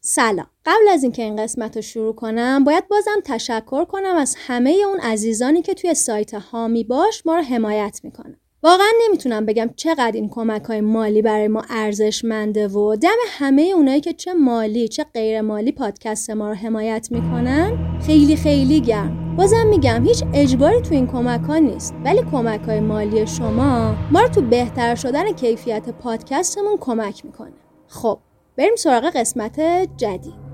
سلام. قبل از اینکه این قسمت رو شروع کنم باید بازم تشکر کنم از همه اون عزیزانی که توی سایت هامی باش ما رو حمایت میکنن. واقعا نمیتونم بگم چقدر این کمک‌های مالی برای ما ارزشمنده و دم همه اونایی که چه مالی چه غیر مالی پادکست ما رو حمایت میکنن خیلی خیلی گرم. بازم میگم هیچ اجباری تو این کمک‌ها نیست، ولی کمک‌های مالی شما ما رو تو بهتر شدن کیفیت پادکستمون کمک میکنه. خب بریم سراغ قسمت جدید.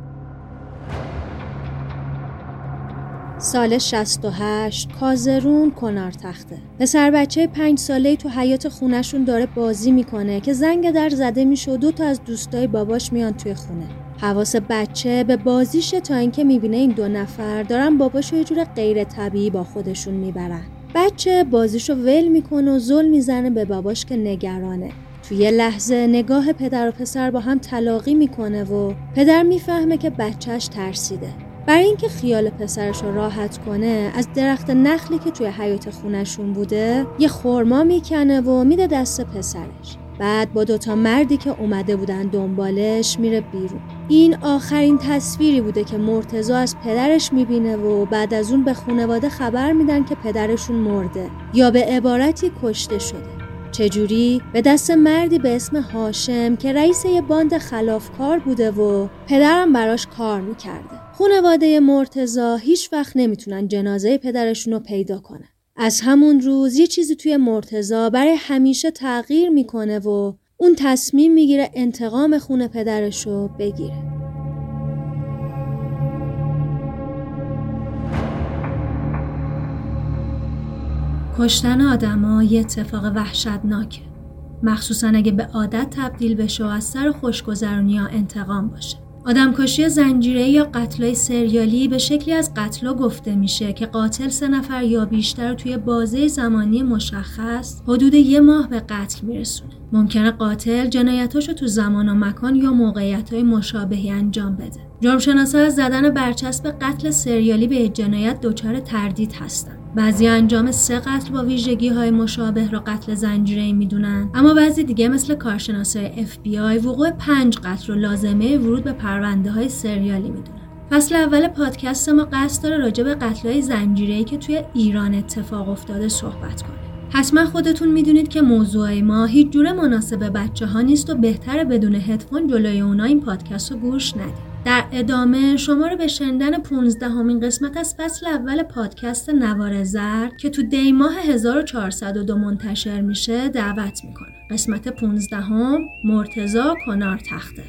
سال 68 کازرون کُنار تخته. پسر بچه 5 ساله‌ای تو حیاط خونه‌شون داره بازی میکنه که زنگ در زده میشه و 2 تا از دوستای باباش میان توی خونه. حواس بچه به بازیشه تا اینکه میبینه این 2 نفر دارن باباشو یه جور غیر طبیعی با خودشون میبرن. بچه بازیشو ول میکنه و زل میزنه به باباش که نگرانه. توی یه لحظه نگاه پدر و پسر با هم تلاقی میکنه و پدر میفهمه که بچهش ترسیده. برای اینکه خیال پسرش رو راحت کنه از درخت نخلی که توی حیاط خونه‌شون بوده یه خرما میکنه و میده دست پسرش. بعد با 2 تا مردی که اومده بودن دنبالش میره بیرون. این آخرین تصویری بوده که مرتضی از پدرش میبینه و بعد از اون به خانواده خبر میدن که پدرشون مرده یا به عبارتی کشته شده. چجوری؟ به دست مردی به اسم هاشم که رئیس یه باند خلافکار بوده و پدرم براش کار میکرده. خانواده مرتضی هیچ وقت نمیتونن جنازه پدرشون رو پیدا کنن. از همون روز یه چیزی توی مرتضی برای همیشه تغییر میکنه و اون تصمیم میگیره انتقام خون پدرش رو بگیره. کشتن آدم‌ها یه اتفاق وحشتناکه، مخصوصاً اگه به عادت تبدیل بشه و از سر خوشگذرونی‌ها انتقام باشه. آدمکشی زنجیره‌ای یا قتل‌های سریالی به شکلی از قتل‌ها گفته میشه که قاتل 3 نفر یا بیشتر توی بازه زمانی مشخص حدود 1 ماه به قتل میرسونه. ممکنه قاتل جنایتاشو تو زمان و مکان یا موقعیت‌های مشابهی انجام بده. جرمشناسا از زدن برچسب قتل سریالی به جنایت دچار تردید هستن. بعضی انجام 3 قتل با ویژگی‌های مشابه را قتل زنجیره‌ای می‌دونن، اما بعضی دیگه مثل کارشناسای FBI وقوع 5 قتل رو لازمه ورود به پرونده‌های سریالی می‌دونن. فصل اول پادکست ما قصد داره راجع به قتل‌های زنجیره‌ای که توی ایران اتفاق افتاده صحبت کنه. حتما خودتون می‌دونید که موضوع ما هیچ جوره مناسب بچه‌ها نیست و بهتره بدون هدفون جلوی اونها این پادکست رو گوش ندید. در ادامه شما رو به شنیدن 15مین قسمت از فصل اول پادکست نوار زرد که تو دی ماه 1402 منتشر میشه دعوت میکنه. قسمت 15 مرتضی کُنار تخته.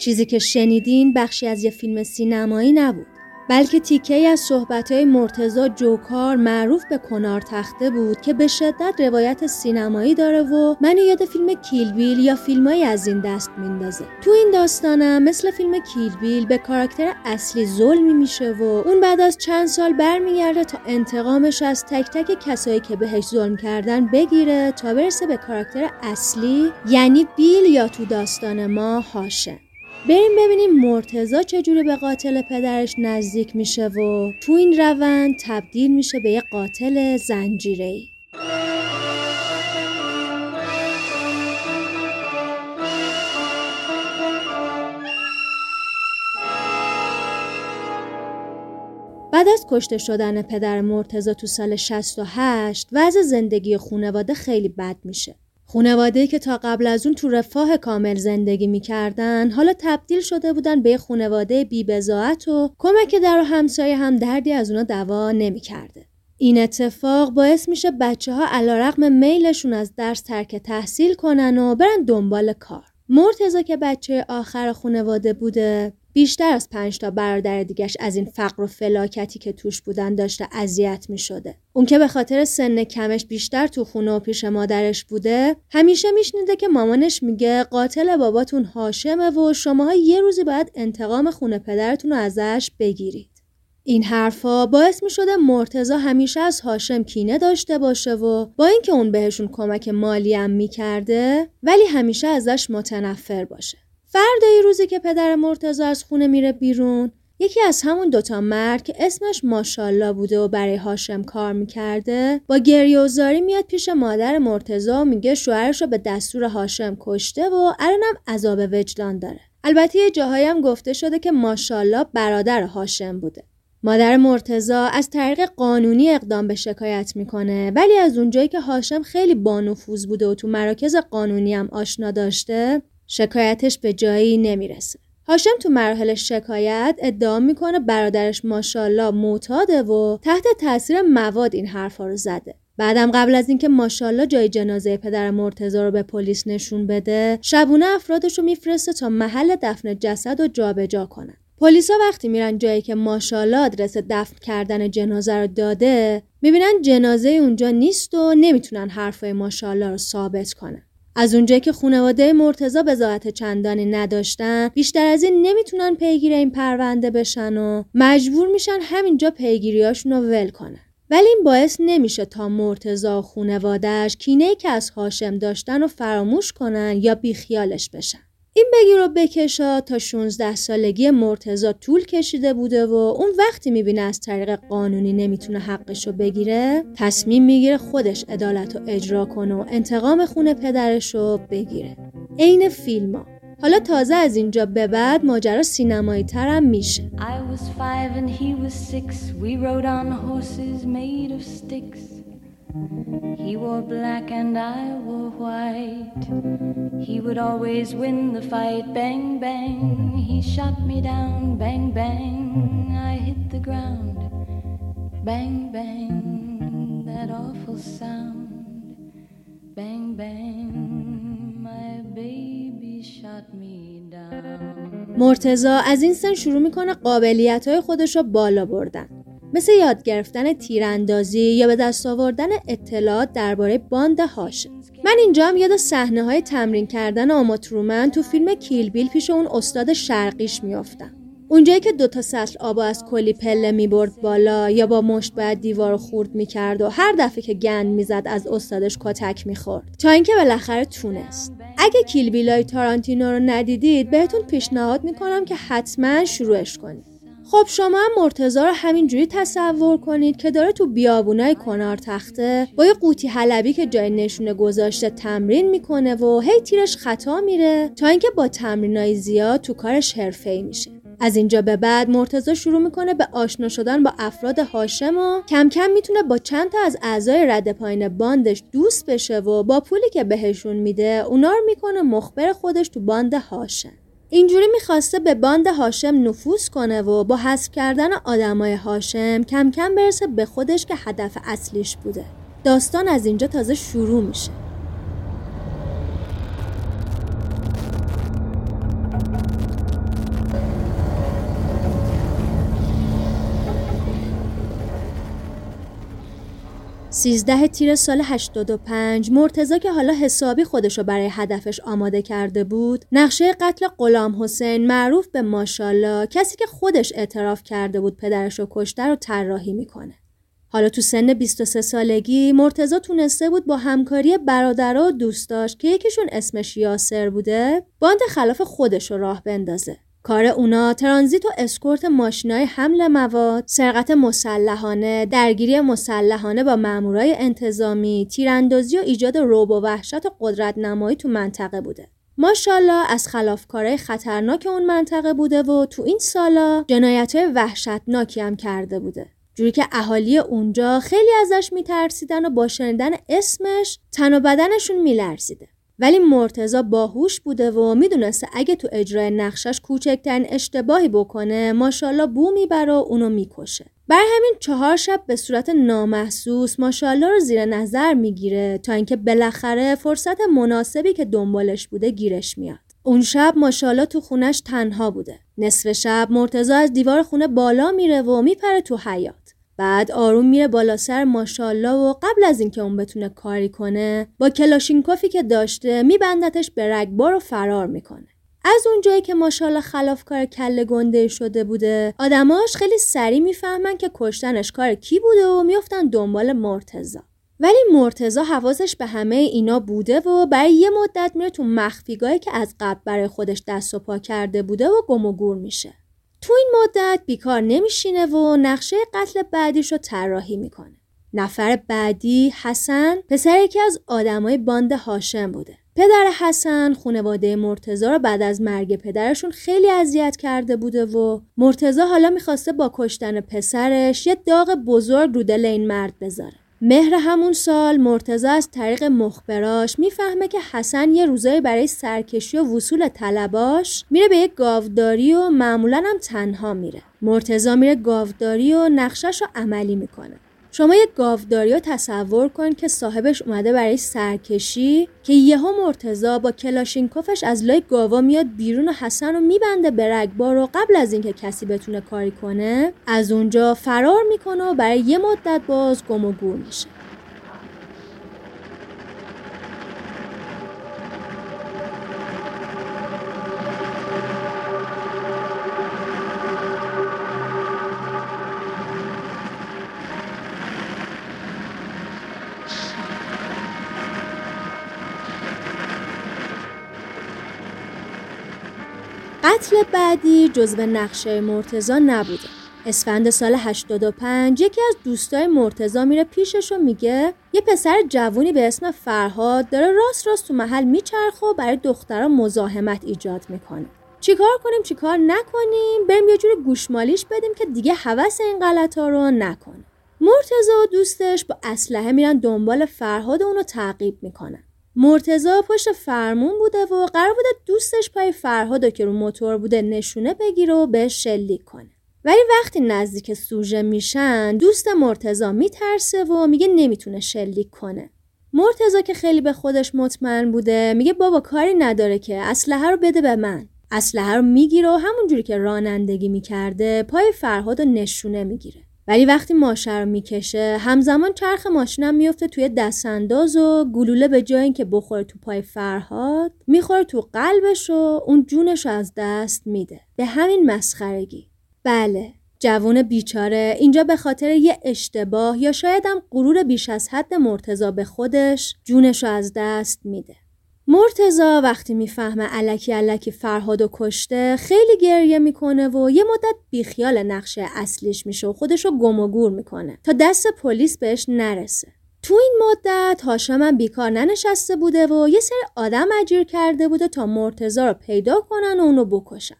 چیزی که شنیدین بخشی از یه فیلم سینمایی نبود، بلکه تیکه‌ای از صحبت‌های مرتضی جوکار معروف به کُنار تخته بود که به شدت روایت سینمایی داره و منو یاد فیلم کیل بیل یا فیلمایی از این دست میندازه. تو این داستانم مثل فیلم کیل بیل به کاراکتر اصلی ظلمی میشه و اون بعد از چند سال برمیگرده تا انتقامش از تک تک کسایی که بهش ظلم کردن بگیره تا برسه به کاراکتر اصلی، یعنی بیل یا تو داستان ما هاشم. بریم ببینیم مرتضی چجوری به قاتل پدرش نزدیک میشه و تو این روند تبدیل میشه به یه قاتل زنجیره‌ای. بعد از کشته شدن پدر مرتضی تو سال 68 وضع زندگی خانواده خیلی بد میشه. خانواده‌ای که تا قبل از اون تو رفاه کامل زندگی می‌کردن، حالا تبدیل شده بودن به خانواده بی‌بضاعت و کمک در و همسایه هم دردی از اونا دوا نمی‌کرده. این اتفاق باعث میشه بچه‌ها علیرغم میلشون از درس ترک تحصیل کنن و برن دنبال کار. مرتضی که بچه آخر خانواده بوده، بیشتر از 5 تا برادر دیگه‌اش از این فقر و فلاکتی که توش بودن داشته اذیت می‌شده. اون که به خاطر سن کمش بیشتر تو خونه و پیش مادرش بوده، همیشه میشنیده که مامانش میگه قاتل باباتون هاشمه و شماها یه روزی باید انتقام خونه پدرتون رو ازش بگیرید. این حرفا باعث می‌شده مرتضی همیشه از هاشم کینه داشته باشه و با اینکه اون بهشون کمک مالی هم می‌کرده، ولی همیشه ازش متنفر باشه. فردای روزی که پدر مرتضی از خونه میره بیرون، یکی از همون 2 تا مرد که اسمش ماشالله بوده و برای هاشم کار میکرده، با گریه و زاری میاد پیش مادر مرتضی و میگه شوهرش رو به دستور هاشم کشته و الانم عذاب وجدان داره. البته یه جاهایی هم گفته شده که ماشالله برادر هاشم بوده. مادر مرتضی از طریق قانونی اقدام به شکایت میکنه، ولی از اونجایی که هاشم خیلی بانفوذ بوده و تو مراکز قانونی هم آشنا داشته، شکایتش به جایی نمیرسه. هاشم تو مراحل شکایت ادعا میکنه برادرش ماشالله معتاده و تحت تاثیر مواد این حرفا رو زده. بعدم قبل از اینکه ماشالله جای جنازه پدر مرتضی رو به پلیس نشون بده، شبونه افرادش رو میفرسته تا محل دفن جسد رو جابجا کنن. پلیسا وقتی میرن جایی که ماشالله آدرس دفن کردن جنازه رو داده، میبینن جنازه اونجا نیست و نمیتونن حرفای ماشالله رو ثابت کنن. از اونجایی که خانواده مرتضی بضاعت چندانی نداشتن، بیشتر از این نمیتونن پیگیر این پرونده بشن و مجبور میشن همینجا پیگیریاشون رو ول کنن. ولی این باعث نمیشه تا مرتضی و خانواده‌اش کینه‌ای که از هاشم داشتن رو فراموش کنن یا بیخیالش بشن. این بگیر و بکشا تا 16 سالگی مرتضی طول کشیده بوده و اون وقتی میبینه از طریق قانونی نمیتونه حقش رو بگیره، تصمیم میگیره خودش عدالت رو اجرا کنه و انتقام خون پدرش رو بگیره. عین فیلما. حالا تازه از اینجا به بعد ماجرا سینمایی تر هم میشه. I was 5 and he was 6. We rode on horses made of sticks. He wore black and I wore white. He would always win the fight. Bang, bang, he shot me down. Bang, bang, I hit the ground. Bang, bang, that awful sound. Bang, bang, my baby shot me down. مرتضی از این سن شروع میکنه قابلیت‌های خودش رو بالا بردن، مثل یاد گرفتن تیراندازی یا به دست آوردن اطلاعات درباره باند هاشم. من اینجا هم یاد صحنه‌های تمرین کردن آماترومن تو فیلم کیل بیل پیش اون استاد شرقیش میافتم. اونجایی که 2 تا سطل آبو از کلی پله میبرد بالا یا با مشت باید دیوارو خورد میکرد و هر دفعه که گند میزد از استادش کتک میخورد، تا اینکه بالاخره تونست. اگه کیل بیلای تارانتینو رو ندیدید، بهتون پیشنهاد میکنم که حتما شروعش کنید. خب شما هم مرتضی رو همینجوری تصور کنید که داره تو بیابونای کُنار تخته با یه قوطی حلبی که جای نشونه گذاشته تمرین میکنه و هی تیرش خطا میره، تا اینکه با تمرینای زیاد تو کارش حرفه‌ای میشه. از اینجا به بعد مرتضی شروع میکنه به آشنا شدن با افراد هاشم و کم کم میتونه با چند تا از اعضای رد پایین باندش دوست بشه و با پولی که بهشون میده اونا رو میکنه مخبر خودش تو باند هاشم. اینجوری میخواسته به باند هاشم نفوذ کنه و با حذف کردن آدمای هاشم کم کم برسه به خودش که هدف اصلیش بوده. داستان از اینجا تازه شروع میشه. 13 تیر سال 85 مرتضی که حالا حسابی خودشو برای هدفش آماده کرده بود، نقشه قتل غلامحسین معروف به ماشالله، کسی که خودش اعتراف کرده بود پدرشو کشته، رو طراحی میکنه. حالا تو سن 23 سالگی مرتضی تونسته بود با همکاری برادرها و دوستاش که یکیشون اسمش یاسر بوده، باند خلاف خودش رو راه بندازه. کار اونا ترانزیت و اسکورت ماشینای حمل مواد، سرقت مسلحانه، درگیری مسلحانه با مامورای انتظامی، تیراندازی و ایجاد رعب و وحشت و قدرت نمایی تو منطقه بوده. ماشالله از خلافکارای خطرناک اون منطقه بوده و تو این سالا جنایت‌های وحشتناکی هم کرده بوده. جوری که اهالی اونجا خیلی ازش میترسیدن و با شنیدن اسمش تن و بدنشون میلرزیده. ولی مرتضی باهوش بوده و میدونسته اگه تو اجرای نقشش کوچکترین اشتباهی بکنه ماشالله بو میبره و اونو میکشه. بر همین 4 شب به صورت نامحسوس ماشالله رو زیر نظر میگیره تا اینکه بالاخره فرصت مناسبی که دنبالش بوده گیرش میاد. اون شب ماشالله تو خونش تنها بوده. نصف شب مرتضی از دیوار خونه بالا میره و میپره تو حیاط. بعد آروم میره بالا سر ماشالله و قبل از اینکه اون بتونه کاری کنه با کلاشینکوفی که داشته میبندتش به رگبار و فرار میکنه. از اونجایی که ماشالله خلافکار کله گنده شده بوده، آدماش خیلی سریع میفهمن که کشتنش کار کی بوده و میافتن دنبال مرتضی. ولی مرتضی حواسش به همه اینا بوده و برای یه مدت میره تو مخفیگاهی که از قبل برای خودش دست و پا کرده بوده و گم و گور میشه. تو این مدت بیکار نمیشینه و نقشه قتل بعدیش رو طراحی میکنه. نفر بعدی حسن، پسر یکی از آدمای باند هاشم بوده. پدر حسن خانواده مرتضی رو بعد از مرگ پدرشون خیلی اذیت کرده بوده و مرتضی حالا میخواسته با کشتن پسرش یه داغ بزرگ رو دل این مرد بذاره. مهر همون سال مرتضی از طریق مخبراش میفهمه که حسن یه روزایی برای سرکشی و وصول طلباش میره به یک گاوداری و معمولاً هم تنها میره. مرتضی میره گاوداری و نقشش رو عملی میکنه. شما یک گاوداری رو تصور کن که صاحبش اومده برای سرکشی، که یهو مرتضی با کلاشینکوفش از لای گاوا میاد بیرون و حسن رو میبنده به رگبار و قبل از اینکه کسی بتونه کاری کنه از اونجا فرار میکنه و برای یه مدت باز گم و گور میشه. قتل بعدی جزو نقشه مرتضی نبوده. اسفند سال 85 یکی از دوستای مرتضی میره پیشش و میگه یه پسر جوونی به اسم فرهاد داره راست تو محل میچرخه و برای دخترا مزاحمت ایجاد میکنه. چیکار کنیم چیکار نکنیم؟ بریم یه جوری گوشمالیش بدیم که دیگه هوس این غلطا رو نکنه. مرتضی و دوستش با اسلحه میرن دنبال فرهاد و اونو تعقیب میکنن. مرتضی پشت فرمون بوده و قرار بوده دوستش پای فرهادو که رو موتور بوده نشونه بگیره و بهش شلیک کنه. ولی وقتی نزدیک سوژه میشن دوست مرتضی میترسه و میگه نمیتونه شلیک کنه. مرتضی که خیلی به خودش مطمئن بوده میگه بابا کاری نداره که، اسلحه رو بده به من. اسلحه رو میگیره و همونجوری که رانندگی میکرده پای فرهادو نشونه میگیره. ولی وقتی ماشه رو میکشه همزمان چرخ ماشینم میفته توی دستانداز و گلوله به جای اینکه بخوره تو پای فرهاد میخوره تو قلبش و اون جونش رو از دست میده به همین مسخرگی. بله، جوون بیچاره اینجا به خاطر یه اشتباه یا شاید هم غرور بیش از حد مرتضی به خودش جونش رو از دست میده. مرتضی وقتی میفهمه الکی فرهادو کشته خیلی گریه میکنه و یه مدت بیخیال نقشه اصلیش میشه و خودشو گم و گور میکنه تا دست پلیس بهش نرسه. تو این مدت هاشم هم بیکار ننشسته بوده و یه سری آدم اجیر کرده بوده تا مرتضی رو پیدا کنن و اونو بکشن.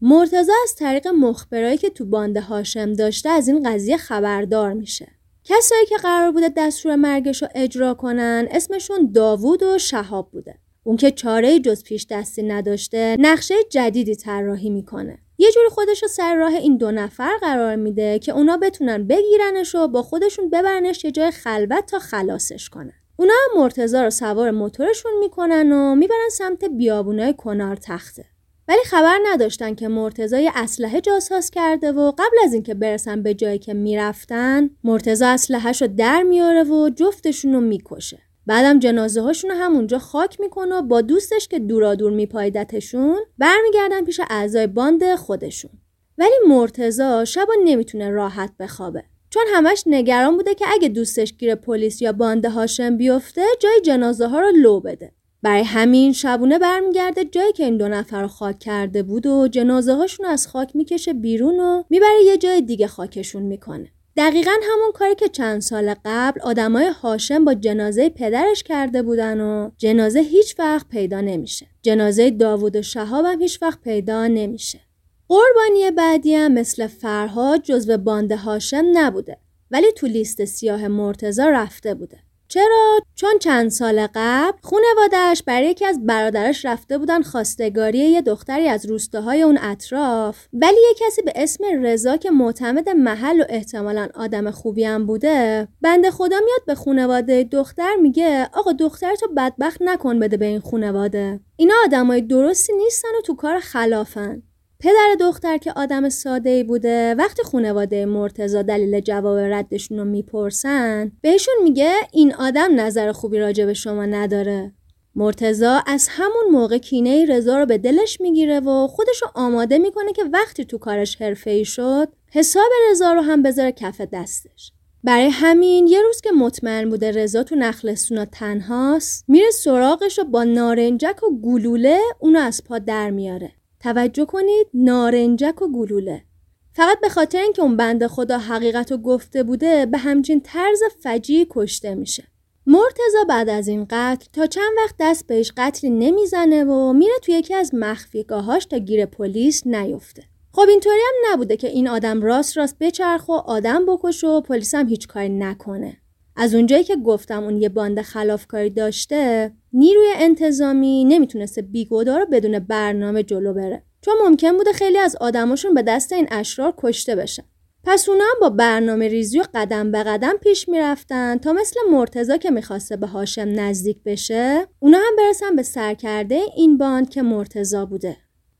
مرتضی از طریق مخبرایی که تو باند هاشم داشته از این قضیه خبردار میشه. کسایی که قرار بوده دستور مرگش رو اجرا کنن اسمشون داوود و شهاب بوده. اون که چاره‌ای جز پیش دستی نداشته نقشه جدیدی طراحی میکنه. یه جوری خودش رو سر راه این 2 نفر قرار میده که اونا بتونن بگیرنش و با خودشون ببرنش یه جای خلوت تا خلاصش کنن. اونا هم مرتضی رو سوار موتورشون میکنن و میبرن سمت بیابونای کُنار تخته. ولی خبر نداشتن که مرتضی اسلحه جاساز کرده و قبل از اینکه برسن به جایی که میرفتن مرتضی اسلحه‌شو در میاره و جفتشون رو میکشه. بعدم جنازه هاشون رو همونجا خاک میکنه و با دوستش که دورادور میپایدتشون برمیگردن پیش اعضای باند خودشون. ولی مرتضی شبا نمیتونه راحت بخوابه چون همش نگران بوده که اگه دوستش گیر پلیس یا باند هاشم بیفته جای جنازه ها رو لو بده. برای همین شبونه برمیگرده جایی که این دو نفر رو خاک کرده بود و جنازه هاشون از خاک میکشه بیرون و میبره یه جای دیگه خاکشون میکنه. دقیقاً همون کاری که چند سال قبل آدمای هاشم با جنازه پدرش کرده بودن و جنازه هیچ وقت پیدا نمیشه. جنازه داوود و شهاب هم هیچ وقت پیدا نمیشه. قربانی بعدی هم مثل فرهاد جزو باند هاشم نبوده ولی تو لیست سیاه مرتضی رفته بوده. چرا؟ چون چند سال قبل خانواده‌اش برای یکی از برادرش رفته بودن خواستگاری یه دختری از روستاهای اون اطراف، ولی یه کسی به اسم رضا که معتمد محل و احتمالاً آدم خوبی هم بوده، بنده خدا میاد به خانواده دختر میگه آقا دخترتو بدبخت نکن بده به این خانواده. اینا آدمای درستی نیستن و تو کار خلافن. پدر دختر که آدم ساده‌ای بوده وقتی خانواده مرتضی دلیل جواب ردشون رو میپرسن بهشون میگه این آدم نظر خوبی راجع به شما نداره. مرتضی از همون موقع کینه رضا رو به دلش میگیره و خودش رو آماده میکنه که وقتی تو کارش حرفه‌ای شد حساب رضا رو هم بذاره کف دستش. برای همین یه روز که مطمئن بوده رضا تو نخلستونا تنهاست میره سراغش و با نارنجک و گلوله اونو از پا در میاره. توجه کنید، نارنجک و گلوله. فقط به خاطر اینکه اون بنده خدا حقیقت رو گفته بوده به همچین طرز فجیع کشته میشه. مرتضی بعد از این قتل تا چند وقت دست بهش قتلی نمیزنه و میره توی یکی از مخفیگاهاش تا گیر پلیس نیفته. خب اینطوری هم نبوده که این آدم راست راست بچرخ و آدم بکشه و پلیس هم هیچ کاری نکنه. از اونجایی که گفتم اون یه باند خلافکاری داشته، نیروی انتظامی نمیتونسته بیگودا رو بدون برنامه جلو بره، چون ممکن بوده خیلی از آدماشون به دست این اشرار کشته بشن. پس اونا هم با برنامه ریزی و قدم به قدم پیش میرفتن تا مثل مرتضی که میخواسته به هاشم نزدیک بشه، اونا هم برسن به سرکرده این باند که مرتضی بوده.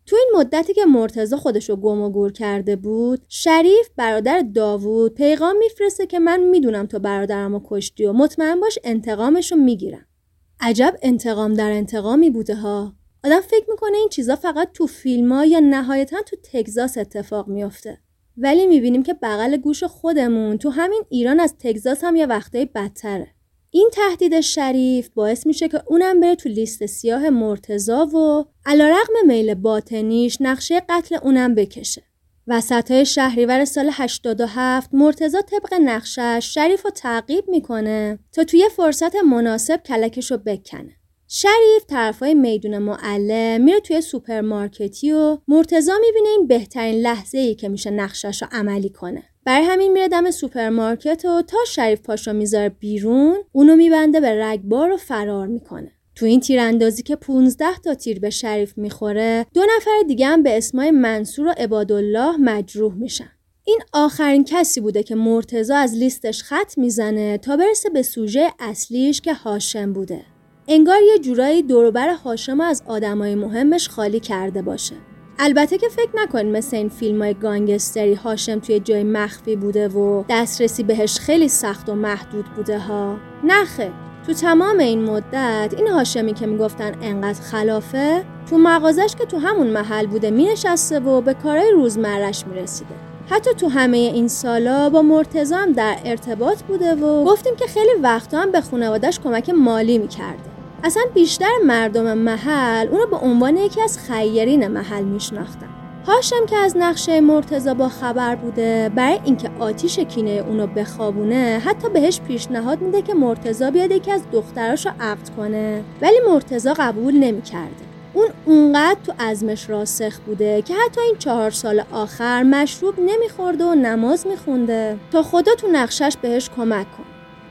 تو این مدتی که مرتضی خودشو گم و گور کرده بود، شریف برادر داوود پیغام میفرسته که من میدونم تو برادرمو کشتی و مطمئن باش انتقامشو میگیرم. عجب انتقام در انتقامی بوده ها. آدم فکر میکنه این چیزا فقط تو فیلم‌ها یا نهایتاً تو تگزاس اتفاق میفته، ولی میبینیم که بغل گوش خودمون تو همین ایران از تگزاس هم یه وقتایی بدتره. این تهدید شریف باعث میشه که اونم بره تو لیست سیاه مرتضی و علیرغم میل باطنیش نقشه قتل اونم بکشه. وسطای شهریور سال 87 مرتضی طبق نقشه‌اش شریف رو تعقیب میکنه تا توی فرصت مناسب کلکش رو بکنه. شریف طرفای میدون معلم میره توی سوپرمارکتی و مرتضی میبینه این بهترین لحظه‌ای که میشه نقشه‌اش رو عملی کنه. برای همین میره دم سوپرمارکت و تا شریف پاشو میذاره بیرون اونو میبنده به رگبار و فرار میکنه. تو این تیراندازی که 15 تا تیر به شریف میخوره، دو نفر دیگه هم به اسمای منصور و عبادالله مجروح میشن. این آخرین کسی بوده که مرتضی از لیستش خط میزنه تا برسه به سوژه اصلیش که هاشم بوده. انگار یه جورایی دور و بر هاشم از آدمای مهمش خالی کرده باشه. البته که فکر نکنید مثل این فیلم‌های گانگستری هاشم توی جای مخفی بوده و دسترسی بهش خیلی سخت و محدود بوده ها. نه خیر، تو تمام این مدت این هاشمی که میگفتن انقدر خلافه، تو مغازش که تو همون محل بوده مینشسته و به کارهای روزمره‌اش میرسیده. حتی تو همه این سالا با مرتضی هم در ارتباط بوده و گفتیم که خیلی وقتا هم به خانواده‌اش کمک مالی میکرده. اصلا بیشتر مردم محل اونو به عنوان یکی از خیرین محل میشناختن. هاشم که از نقشه مرتضی با خبر بوده، برای اینکه آتیش کینه اونو بخوابونه حتی بهش پیشنهاد میده که مرتضی بیاد یکی از دختراشو عقد کنه، ولی مرتضی قبول نمیکرده. اونقدر تو عزمش راسخ بوده که حتی این 4 سال آخر مشروب نمیخورده و نماز میخونده تا خدا تو نقشش بهش کمک کنه.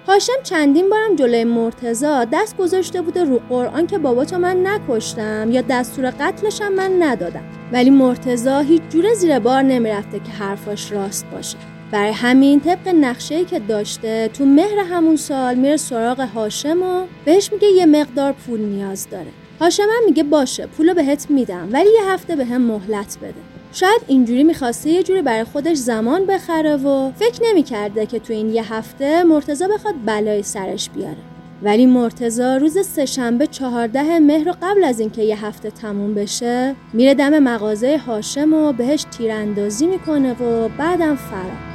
هاشم چندین بارم جلوی مرتضی دست گذاشته بوده رو قرآن که بابا تو من نکشتم یا دستور قتلشم من ندادم، ولی مرتضی هیچ جوره زیر بار نمیرفته که حرفاش راست باشه. برای همین طبق نقشه‌ای که داشته تو مهر همون سال میره سراغ هاشم و بهش میگه یه مقدار پول نیاز داره. هاشم هم میگه باشه پولو بهت میدم ولی یه هفته بهم مهلت بده. شاید اینجوری میخواسته یه جوری برای خودش زمان بخره و فکر نمیکرده که تو این یه هفته مرتضی بخواد بلای سرش بیاره. ولی مرتضی روز سه‌شنبه 14 مهر قبل از اینکه یه هفته تموم بشه میره دم مغازه هاشم و بهش تیراندازی میکنه و بعدم فرار.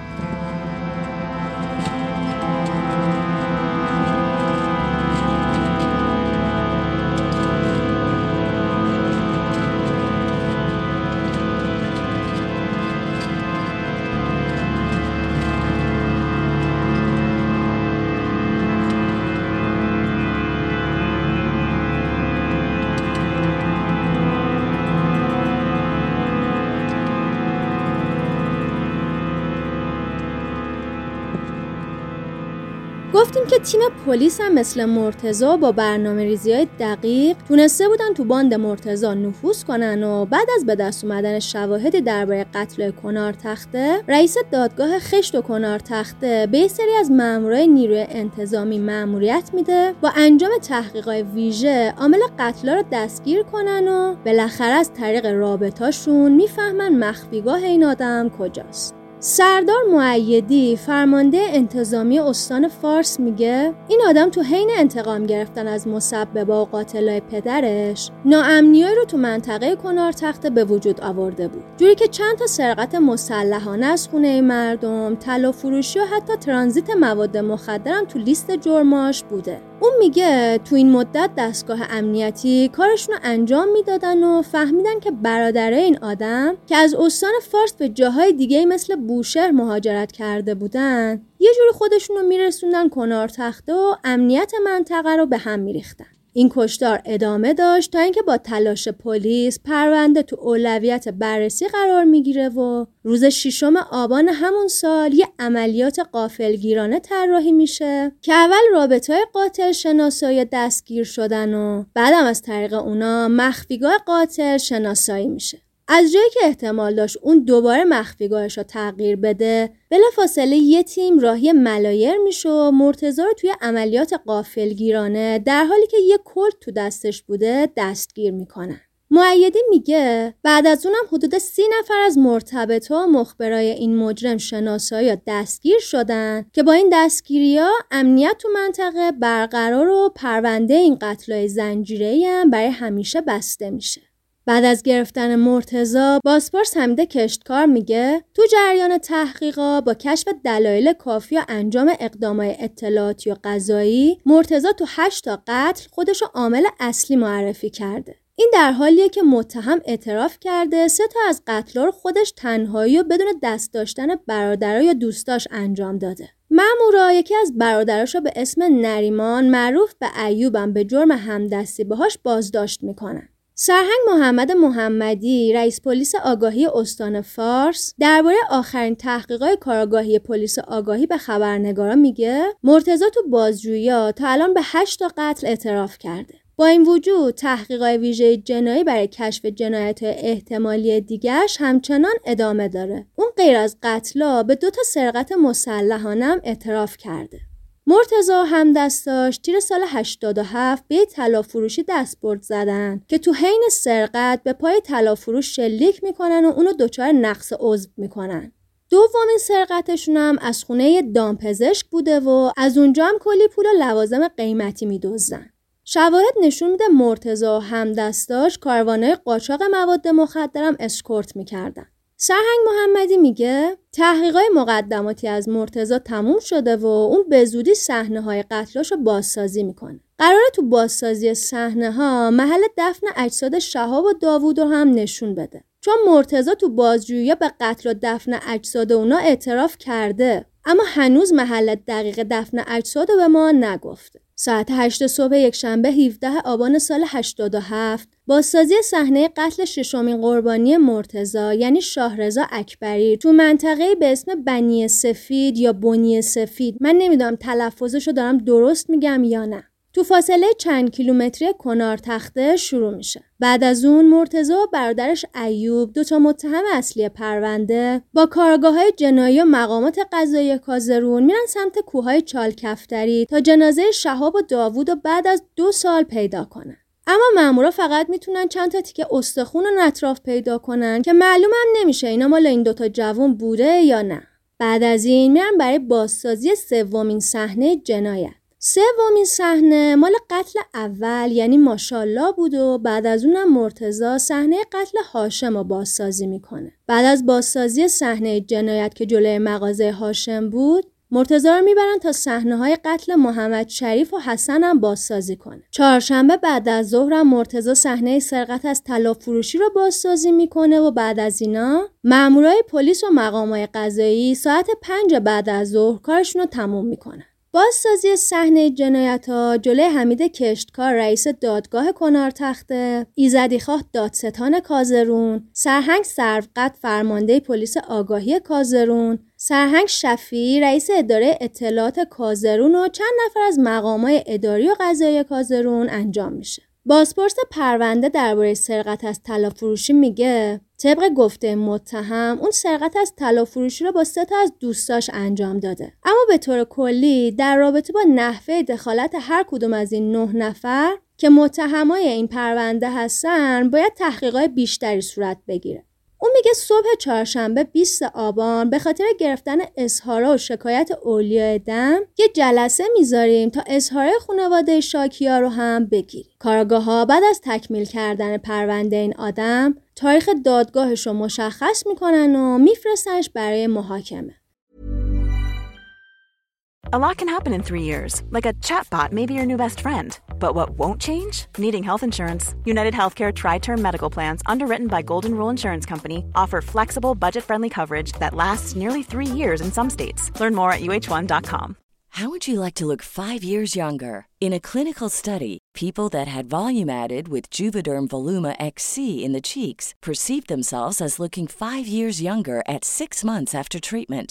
گفتیم که تیم پلیس هم مثل مرتضی با برنامه‌ریزی‌های دقیق تونسته بودن تو باند مرتضی نفوذ کنن و بعد از به دست اومدن شواهد درباره قتل کُنار تخته، رئیس دادگاه خشت و کُنار تخته به سری از مامورای نیروی انتظامی ماموریت میده با انجام تحقیقات ویژه عامل قتل‌ها رو دستگیر کنن و بالاخره از طریق رابطه‌شون میفهمن مخفیگاه این آدم کجاست. سردار مؤیدی فرمانده انتظامی استان فارس میگه این آدم تو حین انتقام گرفتن از مسببا و قاتلای پدرش ناامنیایی رو تو منطقه کُنار تخته به وجود آورده بود، جوری که چند تا سرقت مسلحانه از خونه مردم، طلا فروشی و حتی ترانزیت مواد مخدر هم تو لیست جرماش بوده. اون میگه تو این مدت دستگاه امنیتی کارشون رو انجام میدادن و فهمیدن که برادرای این آدم که از استان فارس به جاهای دیگه مثل بوشهر مهاجرت کرده بودن یه جوری خودشون رو میرسوندن کُنار تخته و امنیت منطقه رو به هم میریختن. این کشتار ادامه داشت تا اینکه با تلاش پلیس پرونده تو اولویت بررسی قرار میگیره و روز 6 آبان همون سال یه عملیات غافلگیرانه طراحی میشه که اول رابطه‌های قاتل شناسایی دستگیر شدن و بعدم از طریق اونا مخفیگاه قاتل شناسایی میشه. از جایی که احتمال داشت اون دوباره مخفیگاهش رو تغییر بده، بلافاصله یه تیم راهی ملایر میشه و مرتضی رو توی عملیات غافلگیرانه در حالی که یه کلت تو دستش بوده دستگیر میکنن. مؤیدی میگه بعد از اونم حدود 30 نفر از مرتبطا و مخبرای این مجرم شناسایی دستگیر شدن که با این دستگیری‌ها امنیت تو منطقه برقرار و پرونده این قتل‌های زنجیره‌ای هم برای همیشه بسته میشه. بعد از گرفتن مرتضی، بازپرس حمیده کشتکار میگه تو جریان تحقیقات با کشف دلایل کافی و انجام اقدامات اطلاعاتی و قضایی، مرتضی تو 8 تا قتل خودش رو عامل اصلی معرفی کرده. این در حالیه که متهم اعتراف کرده 3 تا از قتل‌ها رو خودش تنهایی و بدون دست داشتن برادرها یا دوستاش انجام داده. مامورا یکی از برادراشو به اسم نریمان معروف به ایوبم به جرم همدستی باهاش بازداشت میکنن. سرهنگ محمدی رئیس پلیس آگاهی استان فارس درباره آخرین تحقیقات کارآگاهی پلیس آگاهی به خبرنگارا میگه مرتضی تو بازجویی‌ها تا الان به 8 تا قتل اعتراف کرده. با این وجود تحقیقات ویژه جنایی برای کشف جنایت‌های احتمالی دیگرش همچنان ادامه داره. اون غیر از قتل‌ها به 2 تا سرقت مسلحانه هم اعتراف کرده. مرتضی هم دستاش تیر سال 87 به طلا فروشی دستبرد زدن که تو حین سرقت به پای طلا فروش شلیک میکنن و اونو دچار نقص عضو میکنن. دومین سرقتشون هم از خونه دامپزشک بوده و از اونجا هم کلی پول و لوازم قیمتی میدزدن. شواهد نشون میده مرتضی هم دستاش کاروانای قاچاق مواد مخدر هم اسکورت میکردن. سرهنگ محمدی میگه تحقیقات مقدماتی از مرتضی تموم شده و اون به زودی صحنه‌های قتلاشو بازسازی میکنه. قراره تو بازسازی صحنه‌ها محل دفن اجساد شهاب و داوود رو هم نشون بده. چون مرتضی تو بازجویی‌ها به قتل و دفن اجساد اونا اعتراف کرده، اما هنوز محل دقیق دفن اجساد رو به ما نگفته. ساعت 8 صبح یکشنبه 17 آبان سال 87 بازسازی صحنه قتل 6مین قربانی مرتضی یعنی شاه رضا اکبری تو منطقه‌ای به اسم بنی سفید یا بنی سفید، من نمیدونم تلفظشو دارم درست میگم یا نه، تو فاصله چند کیلومتری کُنار تخته شروع میشه. بعد از اون مرتضی و برادرش ایوب 2 تا متهم اصلی پرونده با کارگاه‌های جنایی و مقامات قضایی کازرون میرن سمت کوههای چالکفتری تا جنازه شهاب و داوود و بعد از 2 سال پیدا کنن. اما مامورا فقط میتونن چند تا تیکه استخون و اطراف پیدا کنن که معلومم نمیشه اینا مال این دوتا جوان بوده یا نه. بعد از این میرن برای بازسازی سومین صحنه جنایت. سومین صحنه مال قتل اول یعنی ماشالله بود و بعد از اونم مرتضی صحنه قتل هاشم رو بازسازی میکنه. بعد از بازسازی صحنه جنایت که جلوی مغازه هاشم بود، مرتضی رو میبرن تا صحنه‌های قتل محمد شریف و حسن هم بازسازی کنه. چهارشنبه بعد از ظهر مرتضی صحنه سرقت از طلاف فروشی رو بازسازی میکنه و بعد از اینا مامورای پلیس و مقامات قضایی ساعت 5 بعد از ظهر کارشون رو تموم میکنن. بازسازی صحنه جنایت‌ها جلوی حمیده کشتکار رئیس دادگاه کُنار تخته، ایزدیخواه دادستان کازرون، سرهنگ سروقت فرمانده پلیس آگاهی کازرون، سرهنگ شفیع رئیس اداره اطلاعات کازرون و چند نفر از مقامات اداری و قضایی کازرون انجام میشه. بازپرس پرونده درباره سرقت از طلاف فروشی میگه طبق گفته متهم اون سرقت از طلاف فروشی رو با 3 از دوستاش انجام داده، اما به طور کلی در رابطه با نحوه دخالت هر کدوم از این 9 نفر که متهمای این پرونده هستن باید تحقیقات بیشتری صورت بگیره. اون میگه صبح چهارشنبه 20 آبان به خاطر گرفتن اظهارا و شکایت اولیاء دم یه جلسه میذاریم تا اظهار خانواده شاکیا رو هم بگیریم. کارآگاه‌ها بعد از تکمیل کردن پرونده این آدم تاریخ دادگاهش رو مشخص میکنن و میفرستنش برای محاکمه. A lot can happen in 3 years, like a chatbot may be your new best friend. But what won't change? Needing health insurance. United Healthcare Tri-Term Medical Plans, underwritten by Golden Rule Insurance Company, offer flexible, budget-friendly coverage that lasts nearly 3 years in some states. Learn more at UH1.com. How would you like to look 5 years younger? In a clinical study, people that had volume added with Juvederm Voluma XC in the cheeks perceived themselves as looking 5 years younger at 6 months after treatment.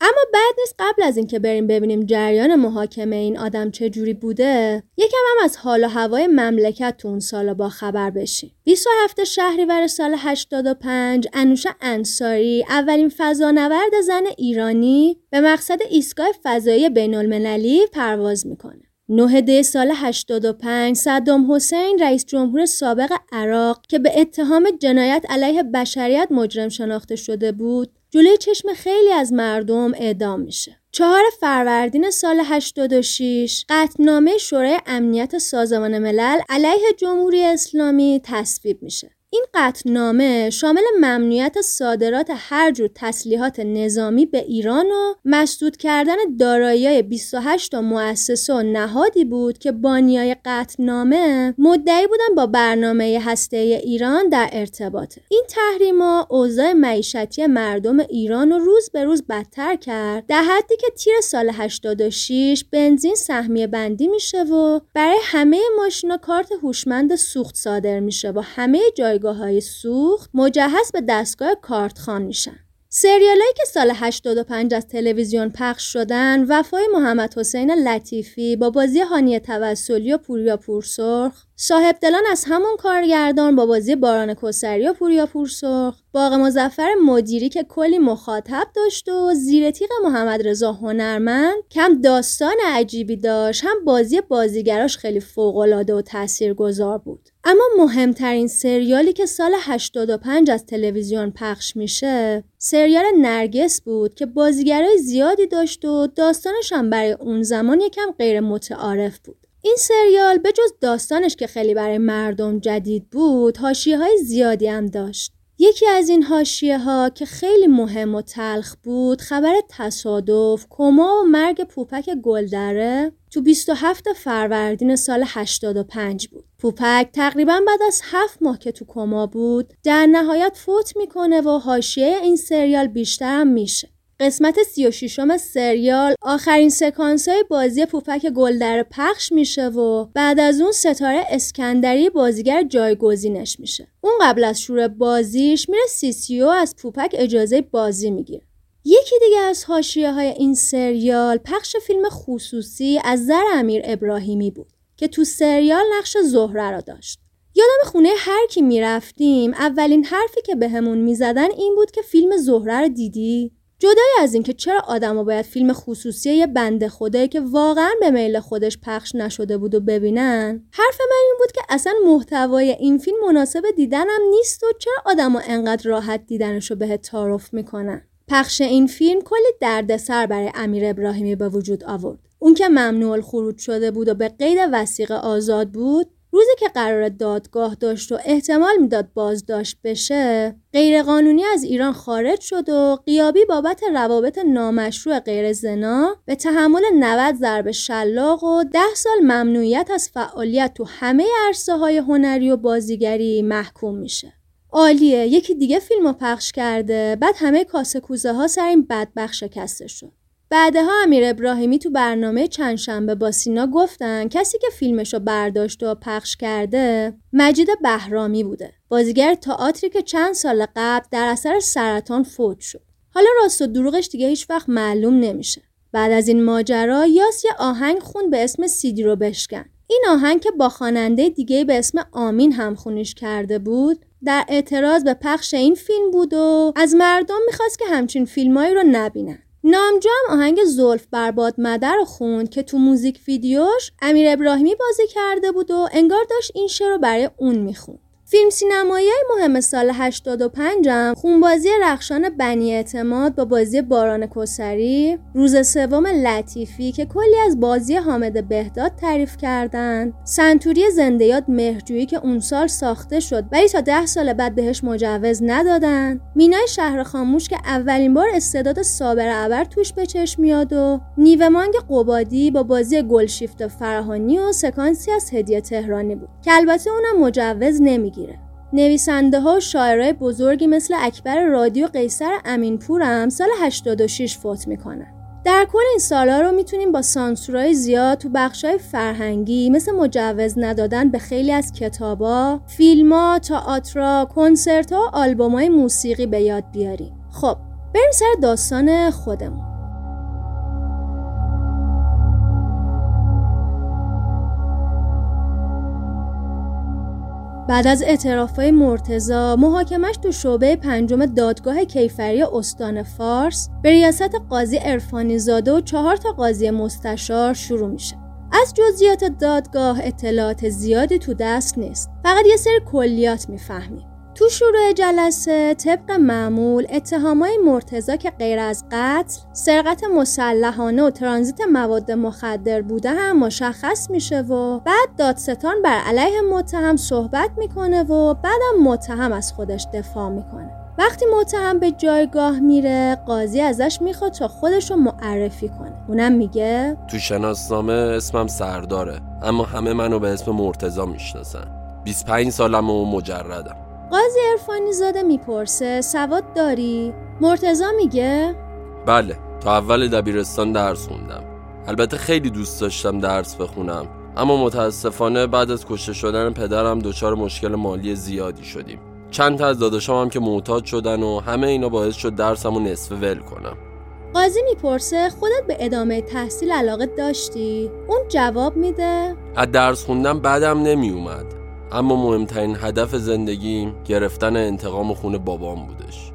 اما بعد نیست قبل از این که بریم ببینیم جریان محاکمه این آدم چجوری بوده، یکم هم از حال و هوای مملکت تو اون سالا با خبر بشیم. 27 شهریور سال 85 انوشه انصاری، اولین فضانورد زن ایرانی، به مقصد ایستگاه فضایی بین‌المللی پرواز میکنه. 9 دی سال 85 صدام حسین رئیس جمهور سابق عراق که به اتهام جنایت علیه بشریت مجرم شناخته شده بود، جلوی چشم خیلی از مردم اعدام میشه. 4 فروردین سال 86 قطعنامه شورای امنیت سازمان ملل علیه جمهوری اسلامی تصویب میشه. این قطعنامه شامل ممنوعیت صادرات هر جور تسلیحات نظامی به ایران و مسدود کردن دارایی‌های 28 تا مؤسسه و نهادی بود که بانیای قطعنامه مدعی بودن با برنامه هسته‌ای ایران در ارتباطه. این تحریم‌ها اوضاع معیشتی مردم ایران رو روز به روز بدتر کرد، در حدی که تیر سال 86 بنزین سهمیه بندی میشه و برای همه ماشینا کارت هوشمند سوخت صادر میشه و همه جای های سوخت مجهز به دستگاه کارتخوان میشن. سریالایی که سال 85 از تلویزیون پخش شدن، وفای محمدحسین لطیفی با بازی هانیه توسلی و پوریا پورسرخ، صاحب دلان از همون کارگردان با بازی باران کوسری و پوریا پورسرخ، باغ مظفر مدیری که کلی مخاطب داشت و زیر تیغ محمد رضا هنرمند کم داستان عجیبی داشت، هم بازیگراش خیلی فوق‌العاده و تاثیرگذار بود. اما مهمترین سریالی که سال 85 از تلویزیون پخش میشه سریال نرگس بود که بازیگرای زیادی داشت و داستانش هم برای اون زمان یکم غیر متعارف بود. این سریال به جز داستانش که خیلی برای مردم جدید بود، حاشیه‌های زیادی هم داشت. یکی از این حاشیه‌ها که خیلی مهم و تلخ بود، خبر تصادف، کما و مرگ پوپک گلدره تو 27 فروردین سال 85 بود. پوپک تقریباً بعد از 7 ماه که تو کما بود، در نهایت فوت میکنه و حاشیه این سریال بیشتر هم میشه. قسمت 36م سریال آخرین سکانس‌های بازی پوپک گلدره پخش میشه و بعد از اون ستاره اسکندری بازیگر جایگزینش میشه. اون قبل از شروع بازیش میره سی‌سی‌او از پوپک اجازه بازی میگیره. یکی دیگه از حاشیه‌های این سریال پخش فیلم خصوصی از زر امیر ابراهیمی بود که تو سریال نقش زهره را داشت. یادم خونه هر کی میرفتیم اولین حرفی که بهمون میزدن این بود که فیلم زهره رو دیدی؟ جدای از این که چرا آدم ها باید فیلم خصوصی یه بنده خدایی که واقعا به میل خودش پخش نشده بود و ببینن، حرف من این بود که اصلا محتوای این فیلم مناسب دیدنم نیست و چرا آدم ها انقدر راحت دیدنشو بهت تعارف میکنن. پخش این فیلم کلی دردسر برای امیر ابراهیمی به وجود آورد. اون که ممنوع الخروج شده بود و به قید وثیقه آزاد بود، روزی که قرار دادگاه داشت و احتمال میداد بازداشت بشه، غیرقانونی از ایران خارج شد و غیابی بابت روابط نامشروع غیر زنا به تحمل 90 ضرب شلاق و 10 سال ممنوعیت از فعالیت تو همه عرصه های هنری و بازیگری محکوم میشه. عالیه، یکی دیگه فیلمو پخش کرده، بعد همه کاسه کوزه ها سر این بدبخت شکسته شد. بعدها امیر ابراهیمی تو برنامه چند شنبه با سینا گفتن کسی که فیلمشو برداشت و پخش کرده مجید بهرامی بوده، بازیگر تئاتری که چند سال قبل در اثر سرطان فوت شد. حالا راست و دروغش دیگه هیچ وقت معلوم نمیشه. بعد از این ماجرا یاس یه آهنگ خوند به اسم سیدی رو بشکن. این آهنگ که با خواننده دیگه به اسم آمین همخونیش کرده بود، در اعتراض به پخش این فیلم بود و از مردم می‌خواست که همچین فیلمایی رو نبینن. نامجو هم آهنگ زلف بر باد مدر رو خوند که تو موزیک ویدیوش امیر ابراهیمی بازی کرده بود و انگار داشت این شعر رو برای اون میخوند. فیلم سینمایی مهم سال 85 هم خونبازی رخشان بنی اعتماد با بازی باران کوسری، روز سوم لطیفی که کلی از بازی حامد بهداد تعریف کردن، سنتوری زنده یاد مهرجویی که اون سال ساخته شد ولی تا 10 سال بعد بهش مجوز ندادن، مینای شهر خاموش که اولین بار استعداد صابر ابر توش به چشم میاد و نیوه مانگ قبادی با بازی گلشیفت فراهانی و سکانسی از هدیه تهرانی بود که البته اونم مجوز نمیگیره. نویسنده ها و شاعرای بزرگی مثل اکبر رادی و قیصر امینپور هم سال 86 فوت میکنن. در کل این سالها رو میتونیم با سانسورهای زیاد تو بخشای فرهنگی مثل مجوز ندادن به خیلی از کتابا، فیلما، تئاترا، کنسرت‌ها و آلبومای موسیقی به یاد بیاریم. خب، بریم سر داستان خودمون. بعد از اعتراف‌های مرتضی، محاکمش تو شعبه 5 دادگاه کیفری استان فارس به ریاست قاضی عرفانی زاده و 4 قاضی مستشار شروع میشه. از جزئیات دادگاه اطلاعات زیادی تو دست نیست، فقط یه سری کلیات میفهمیم. تو شروع جلسه طبق معمول اتهامای مرتضی که غیر از قتل، سرقت مسلحانه و ترانزیت مواد مخدر بوده هم مشخص میشه و بعد دادستان بر علیه متهم صحبت میکنه و بعدم متهم از خودش دفاع میکنه. وقتی متهم به جایگاه میره، قاضی ازش میخواد تا خودش رو معرفی کنه. اونم میگه تو شناسنامه اسمم سرداره، اما همه منو به اسم مرتضی میشناسن. 25 سالمه و مجردم. قاضی عرفانی زاده میپرسه سواد داری؟ مرتضی میگه بله، تا اول دبیرستان درس خوندم. البته خیلی دوست داشتم درس بخونم، اما متاسفانه بعد از کشته شدن پدرم دچار مشکل مالی زیادی شدیم. چند تا از داداشم هم که معتاد شدن و همه اینا باعث شد درسمو نصف ول کنم. قاضی میپرسه خودت به ادامه تحصیل علاقه داشتی؟ اون جواب میده از درس خوندم بعدم نمیومد، اما مهمترین هدف زندگیم گرفتن انتقام خون بابام بودش.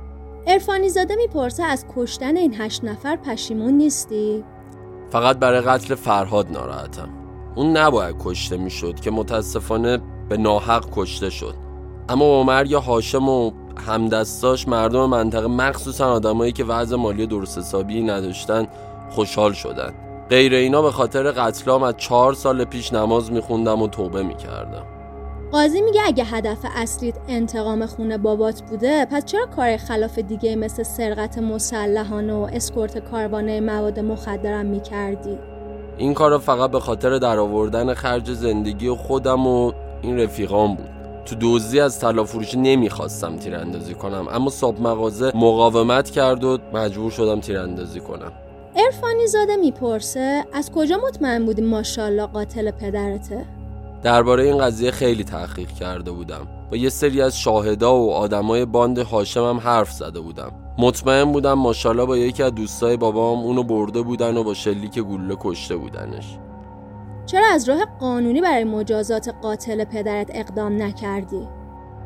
عرفانی زاده میپرسه از کشتن این 8 نفر پشیمون نیستی؟ فقط برای قتل فرهاد ناراحتم. اون نباید کشته میشد که متاسفانه به ناحق کشته شد. اما با مرگ هاشم و همدستاش مردم منطقه، مخصوصا آدمایی که وضع مالی درست حسابی نداشتن، خوشحال شدن. غیر اینا به خاطر قتلام از 4 سال پیش نماز میخوندم و توبه میکردم. قاضی میگه اگه هدف اصلیت انتقام خونه بابات بوده، پس چرا کار خلاف دیگه مثل سرقت مسلحانه و اسکورت کاروانه مواد مخدرم میکردی؟ این کارو فقط به خاطر درآوردن خرج زندگی خودم و این رفیقام بود. تو دوزی از طلافروشی نمیخواستم تیراندازی کنم، اما صاحب مغازه مقاومت کرد و مجبور شدم تیراندازی کنم. عرفانی زاده میپرسه از کجا مطمئن بودی ماشالله قاتل پدرته؟ درباره این قضیه خیلی تحقیق کرده بودم. با یه سری از شاهدا و آدمای باند هاشم هم حرف زده بودم. مطمئن بودم ماشالله با یکی از دوستای بابام اونو برده بودن و با شلیک گلوله کشته بودنش. چرا از راه قانونی برای مجازات قاتل پدرت اقدام نکردی؟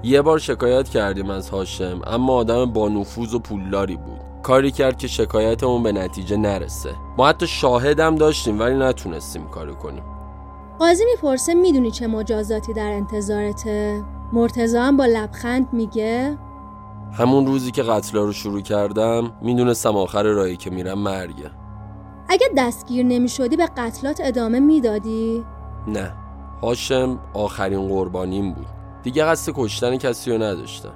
یه بار شکایت کردیم از هاشم، اما آدم با نفوذ و پولداری بود. کاری کرد که شکایتمون به نتیجه نرسه. ما حتی شاهدم داشتیم ولی نتونستیم کاری کنیم. قاضی میپرسه میدونی چه مجازاتی در انتظارته؟ مرتضی هم با لبخند میگه همون روزی که قتلا رو شروع کردم میدونستم آخر راهی که میرم مرگه. اگه دستگیر نمیشدی به قتلات ادامه میدادی؟ نه، هاشم آخرین قربانیم بود. دیگه قصد کشتن کسی رو نداشتم.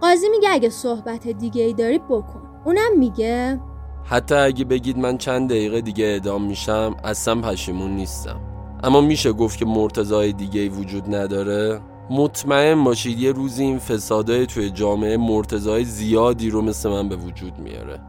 قاضی میگه اگه صحبت دیگه ای داری بکن. اونم میگه حتی اگه بگید من چند دقیقه دیگه اعدام میشم اصلا پشیمون نیستم، اما میشه گفت که مرتضای دیگه ای وجود نداره؟ مطمئن باشید یه روزی این فسادای توی جامعه مرتضای زیادی رو مثل من به وجود میاره.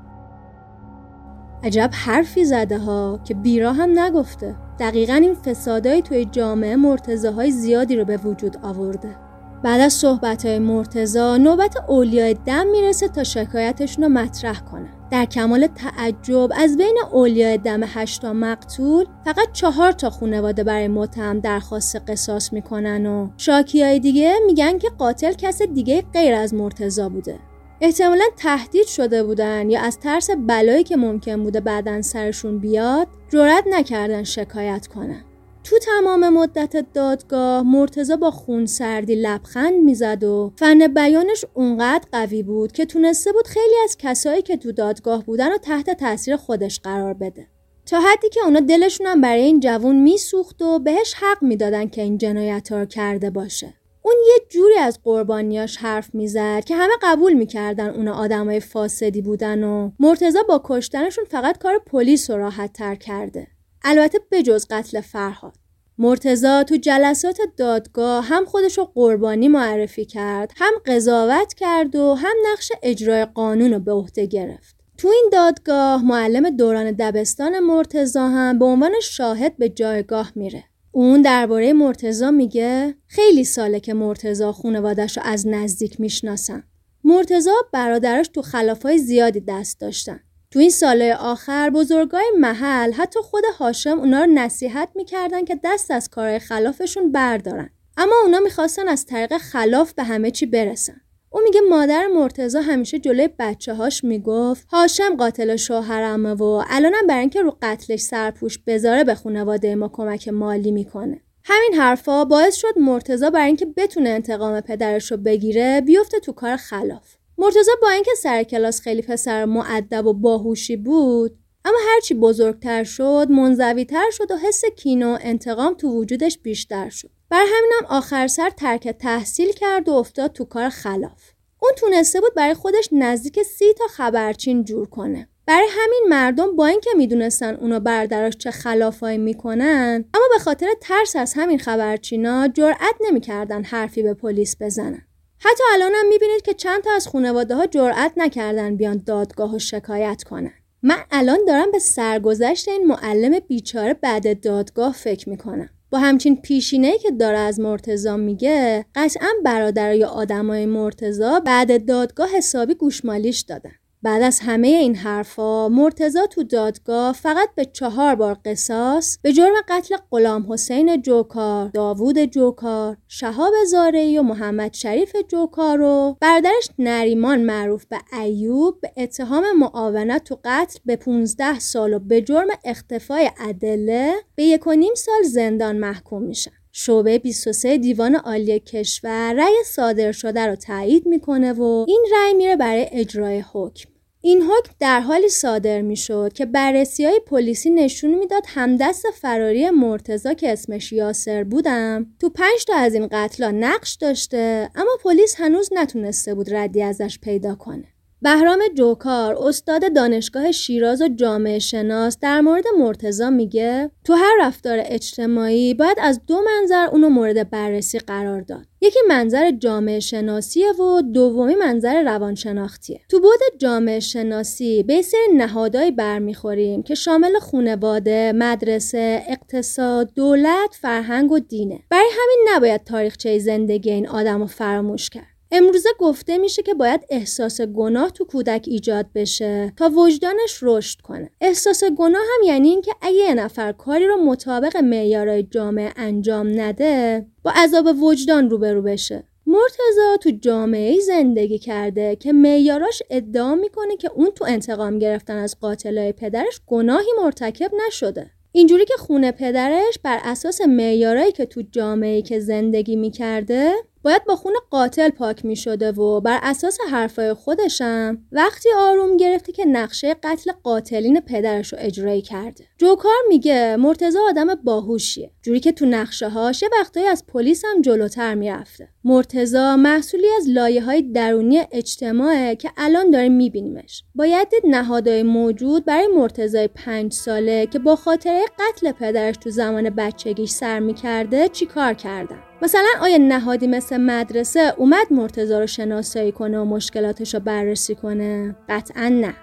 عجب حرفی زده ها که بیرا هم نگفته. دقیقاً این فسادای توی جامعه مرتضاهای زیادی رو به وجود آورده. بعد از صحبت‌های مرتضی نوبت اولیای دم میرسه تا شکایتشون رو مطرح کنه. در کمال تعجب از بین اولیای دم 8 مقتول فقط 4 خانواده برای متهم درخواست قصاص میکنن و شاکیای دیگه میگن که قاتل کس دیگه غیر از مرتضی بوده. احتمالاً تهدید شده بودن یا از ترس بلایی که ممکن بوده بعداً سرشون بیاد جرئت نکردن شکایت کنن. تو تمام مدت دادگاه مرتضی با خونسردی لبخند میزد و فن بیانش اونقدر قوی بود که تونسته بود خیلی از کسایی که تو دادگاه بودن رو تحت تاثیر خودش قرار بده، تا حدی که اونا دلشون هم برای این جوون میسوخت و بهش حق میدادن که این جنایت رو کرده باشه. اون یه جوری از قربانیاش حرف میزد که همه قبول میکردن اونا آدمای فاسدی بودن و مرتضی با کشتنشون فقط کار پلیس رو راحت‌تر کرده. البته بجز قتل فرهاد. مرتضی تو جلسات دادگاه هم خودشو قربانی معرفی کرد، هم قضاوت کرد و هم نقش اجرای قانون رو به عهده گرفت. تو این دادگاه معلم دوران دبستان مرتضی هم به عنوان شاهد به جایگاه میره. اون درباره مرتضی میگه خیلی ساله که مرتضی خانواده‌شو از نزدیک میشناسم. مرتضی برادرش تو خلافای زیادی دست داشتن. تو این سالهای آخر بزرگای محل حتی خود هاشم اونا رو نصیحت میکردن که دست از کارهای خلافشون بردارن، اما اونا میخواستن از طریق خلاف به همه چی برسن. اون میگه مادر مرتضی همیشه جلوی بچه‌هاش میگفت هاشم قاتل شوهرمه و الانم برای اینکه رو قتلش سرپوش بذاره به خانواده ما کمک مالی میکنه. همین حرفا باعث شد مرتضی برای اینکه بتونه انتقام پدرش رو بگیره بیفته تو کار خلاف. مرتضی با اینکه سر کلاس خیلی پسر مؤدب و باهوشی بود، اما هرچی بزرگتر شد منزوی‌تر شد و حس کین و انتقام تو وجودش بیشتر شد. بر همینم آخر سر ترک تحصیل کرد و افتاد تو کار خلاف. اون تونسته بود برای خودش نزدیک 30 خبرچین جور کنه. برای همین مردم با اینکه میدونستن اونا برادرش چه خلافایی میکنن، اما به خاطر ترس از همین خبرچینا جرئت نمیکردن حرفی به پلیس بزنن. حتی الان هم میبینید که چند تا از خانواده ها جرئت نکردن بیان دادگاه و شکایت کنن. من الان دارم به سرگذشت این معلم بیچاره بعد دادگاه فکر میکنم. با همچین پیشینه‌ای که داره از مرتضی میگه، قطعاً برادر یا آدمای مرتضی بعد دادگاه حسابی گوشمالیش دادن. بعد از همه این حرفا مرتضی تو دادگاه فقط به 4 قصاص به جرم قتل غلامحسین جوکار، داوود جوکار، شهاب زارعی و محمد شریف جوکار رو برادرش نریمان معروف به ایوب به اتهام معاونت تو قتل به 15 سال و به جرم اختفای ادله به 1.5 سال زندان محکوم میشن. شعبه 23 دیوان عالی کشور رأی صادر شده رو تایید میکنه و این رأی میره برای اجرای حکم. این حکم در حالی صادر میشد که بررسی‌های پلیسی نشون میداد همدست فراری مرتضی که اسمش یاسر بودم تو 5 تا از این قتلا نقش داشته، اما پلیس هنوز نتونسته بود ردی ازش پیدا کنه. بهرام جوکار، استاد دانشگاه شیراز و جامعه شناس، در مورد مرتضی میگه تو هر رفتار اجتماعی باید از 2 منظر اونو مورد بررسی قرار داد. یکی منظر جامعه شناسیه و دومی منظر روانشناختیه. تو بعد جامعه شناسی به سری نهادایی برمیخوریم که شامل خانواده، مدرسه، اقتصاد، دولت، فرهنگ و دینه. برای همین نباید تاریخچه زندگی این آدمو فراموش کرد. امروزه گفته میشه که باید احساس گناه تو کودک ایجاد بشه تا وجدانش رشد کنه. احساس گناه هم یعنی این که اگه یه نفر کاری رو مطابق معیارهای جامعه انجام نده، با عذاب وجدان روبرو بشه. مرتضی تو جامعه‌ای زندگی کرده که معیاراش ادعا میکنه که اون تو انتقام گرفتن از قاتلای پدرش گناهی مرتکب نشده. اینجوری که خونه پدرش بر اساس معیارایی که تو جامعه‌ای که زندگی می‌کرده باید با خون قاتل پاک می‌شده و بر اساس حرفای خودشم وقتی آروم گرفته که نقشه قتل قاتلین پدرش رو اجرایی کرده. جوکار میگه مرتضی آدم باهوشیه، جوری که تو نقشه‌هاش یه وقتایی از پلیس هم جلوتر میرفته. مرتضی محصولی از لایه‌های درونی اجتماعه که الان داریم می‌بینیمش. باید نهادهای موجود برای مرتضی 5 ساله که با خاطره قتل پدرش تو زمان بچگیش سر می‌کرده چیکار کردن. مثلا آیا نهادی مثل مدرسه اومد مرتضی رو شناسایی کنه و مشکلاتش رو بررسی کنه؟ قطعاً نه.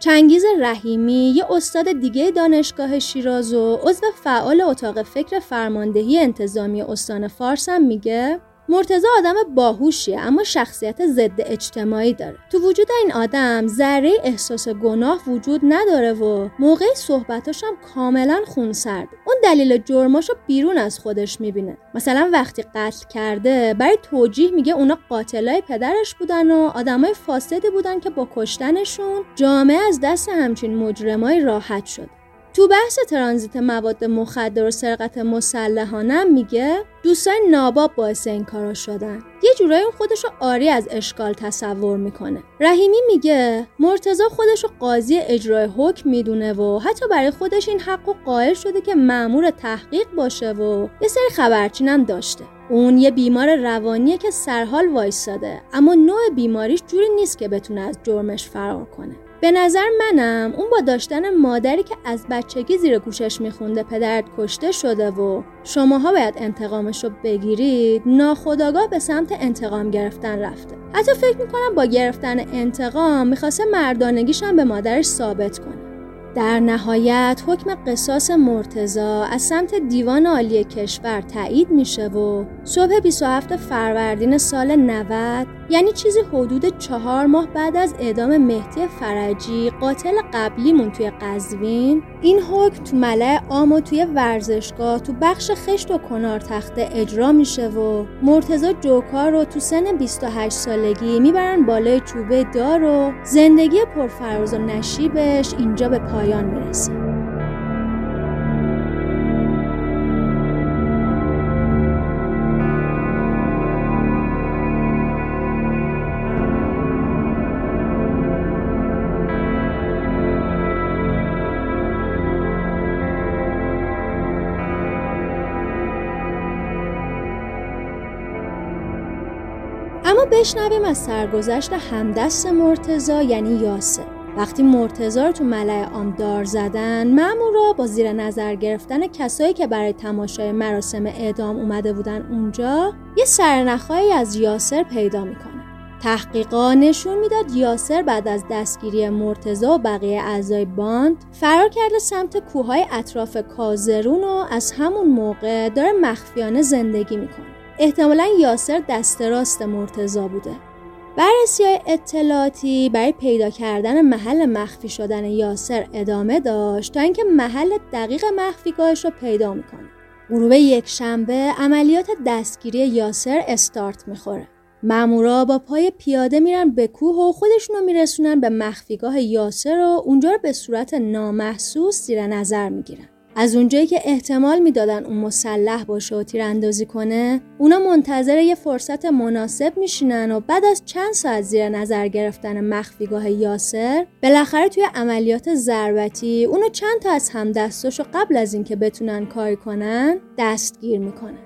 چنگیز رحیمی، یه استاد دیگه دانشگاه شیراز و عضو فعال اتاق فکر فرماندهی انتظامی استان فارس هم میگه مرتضی آدم باهوشیه اما شخصیت ضد اجتماعی داره. تو وجود این آدم ذره احساس گناه وجود نداره و موقع صحبتاش هم کاملا خونسرد. اون دلیل جرماشو بیرون از خودش میبینه. مثلا وقتی قتل کرده برای توجیه میگه اونا قاتلای پدرش بودن و آدمای فاسدی بودن که با کشتنشون جامعه از دست همچین مجرمای راحت شد. تو بحث ترانزیت مواد مخدر و سرقت مسلحانه میگه دوستای ناباب باعث این کارا شدن. یه جورایی خودشو آری از اشکال تصور میکنه. رحیمی میگه مرتضی خودشو قاضی اجرای حکم میدونه و حتی برای خودش این حقو قائل شده که مأمور تحقیق باشه و یه سری خبرچینم داشته. اون یه بیمار روانیه که سرحال وایساده، اما نوع بیماریش جوری نیست که بتونه از جرمش فرار کنه. به نظر منم اون با داشتن مادری که از بچگی زیر گوشش میخونده پدرت کشته شده و شماها باید انتقامش رو بگیرید، ناخودآگاه به سمت انتقام گرفتن رفته. حتی فکر میکنم با گرفتن انتقام میخواسته مردانگیش هم به مادرش ثابت کنه. در نهایت حکم قصاص مرتضی از سمت دیوان عالی کشور تایید میشه و صبح 27 فروردین سال 90، یعنی چیزی حدود 4 ماه بعد از اعدام مهدی فرجی، قاتل قبلیمون توی قزوین، این حکم تو ملأ عام و توی ورزشگاه تو بخش خشت و کنار تخته اجرا میشه و مرتضی جوکار رو تو سن 28 سالگی میبرن بالای چوبه دار و زندگی پرفراز و نشیبش اینجا به پایان میرسه. بشنویم از سرگذشت همدست مرتضی، یعنی یاسر. وقتی مرتضی رو تو ملأ عام دار زدن، مامورا با زیر نظر گرفتن کسایی که برای تماشای مراسم اعدام اومده بودن اونجا، یه سرنخایی از یاسر پیدا میکنه. تحقیقا نشون میداد یاسر بعد از دستگیری مرتضی و بقیه اعضای باند فرار کرده سمت کوههای اطراف کازرون و از همون موقع داره مخفیانه زندگی میکنه. احتمالاً یاسر دست راست مرتضی بوده. بررسی‌های اطلاعاتی برای پیدا کردن محل مخفی شدن یاسر ادامه داشت تا اینکه محل دقیق مخفیگاهش رو پیدا می‌کنه. غروب یکشنبه عملیات دستگیری یاسر استارت می‌خوره. مامورا با پای پیاده میرن به کوه و خودشونو میرسونن به مخفیگاه یاسر و اونجا رو به صورت نامحسوس زیر نظر میگیرن. از اونجایی که احتمال میدادن اون مسلح باشه و تیراندازی کنه، اونا منتظر یه فرصت مناسب میشینن و بعد از چند ساعت زیر نظر گرفتن مخفیگاه یاسر، بالاخره توی عملیات ضربتی اونو چند تا از همدستاشو قبل از اینکه بتونن کاری کنن دستگیر میکنن.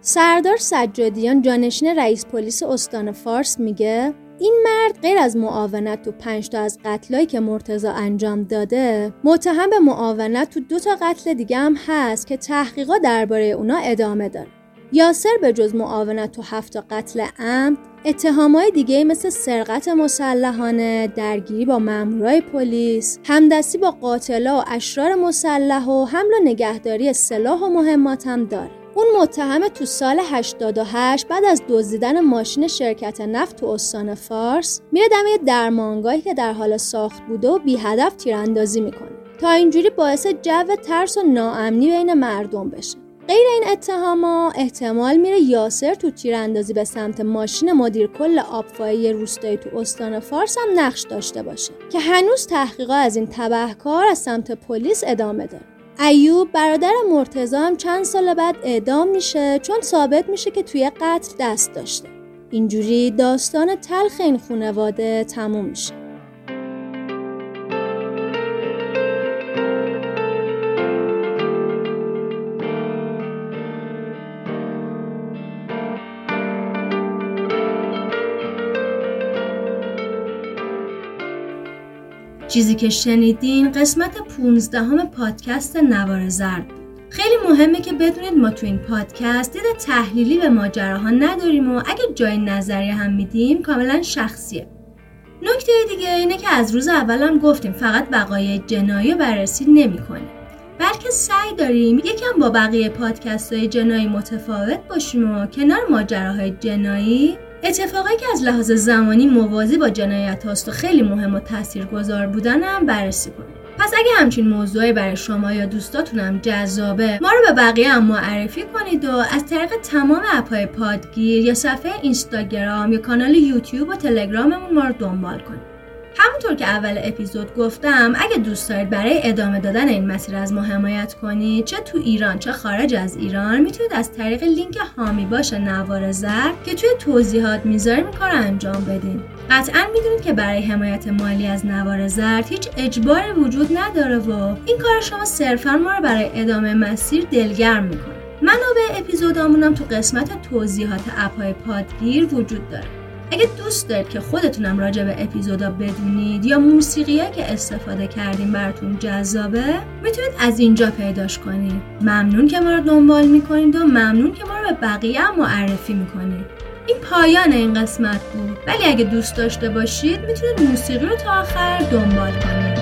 سردار سجادیان جانشین رئیس پلیس استان فارس میگه این مرد غیر از معاونت تو 5 تا از قتلایی که مرتضی انجام داده، متهم به معاونت تو 2 تا قتل دیگه هم هست که تحقیقات درباره اونا ادامه داره. یاسر به جز معاونت تو 7 تا قتل عمد، اتهامای دیگه مثل سرقت مسلحانه، درگیری با مامورای پلیس، همدستی با قاتلا و اشرار مسلح و حمل و نگهداری سلاح و مهمات هم داره. اون متهم تو سال 88 بعد از دزدیدن ماشین شرکت نفت تو استان فارس میره دم یه درمانگاهی که در حال ساخت بوده و بی هدف تیراندازی میکنه تا اینجوری باعث جو ترس و ناامنی بین مردم بشه. غیر این اتهاما احتمال میره یاسر تو تیراندازی به سمت ماشین مدیر کل آبفایی روستایی تو استان فارس هم نقش داشته باشه که هنوز تحقیقات از این تبهکار از سمت پلیس ادامه داره. ایوب برادر مرتضی هم چند سال بعد اعدام میشه چون ثابت میشه که توی قتل دست داشته. اینجوری داستان تلخ این خانواده تموم میشه. چیزی که شنیدین قسمت 15 پادکست نوار زرد. خیلی مهمه که بدونید ما تو این پادکست دید تحلیلی به ماجراها نداریم و اگه جای نظری هم میدیم کاملا شخصیه. نکته دیگه اینه که از روز اول هم گفتیم فقط وقایع جنایی بررسی نمی‌کنیم، بلکه سعی داریم یکم با بقیه پادکست‌های جنایی متفاوت باشیم و کنار ماجراهای جنایی اتفاقایی که از لحاظ زمانی موازی با جنایت هاست و خیلی مهم و تاثیرگذار بودن هم بررسی کنیم. پس اگه همچین موضوعی برای شما یا دوستاتون هم جذابه، ما رو به بقیه هم معرفی کنید و از طریق تمام اپ‌های پادگیر یا صفحه اینستاگرام یا کانال یوتیوب و تلگراممون ما رو دنبال کنید. همونطور که اول اپیزود گفتم، اگه دوست دارید برای ادامه دادن این مسیر از ما حمایت کنید، چه تو ایران چه خارج از ایران، میتونید از طریق لینک حامی باش نوار زرد که توی توضیحات میذاریم کار انجام بدین. قطعاً میدونید که برای حمایت مالی از نوار زرد هیچ اجباری وجود نداره و این کار شما صرفاً ما رو برای ادامه مسیر دلگرم میکنه. منابع اپیزودامونم تو قسمت توضیحات اپ‌های پادگیر وجود داره. اگه دوست دارید که خودتونم راجع به اپیزودا بدونید یا موسیقیایی که استفاده کردیم براتون جذابه، میتونید از اینجا پیداش کنید. ممنون که ما رو دنبال میکنید و ممنون که ما رو به بقیه هم معرفی میکنید. این پایان این قسمت بود، ولی اگه دوست داشته باشید میتونید موسیقی رو تا آخر دنبال کنید.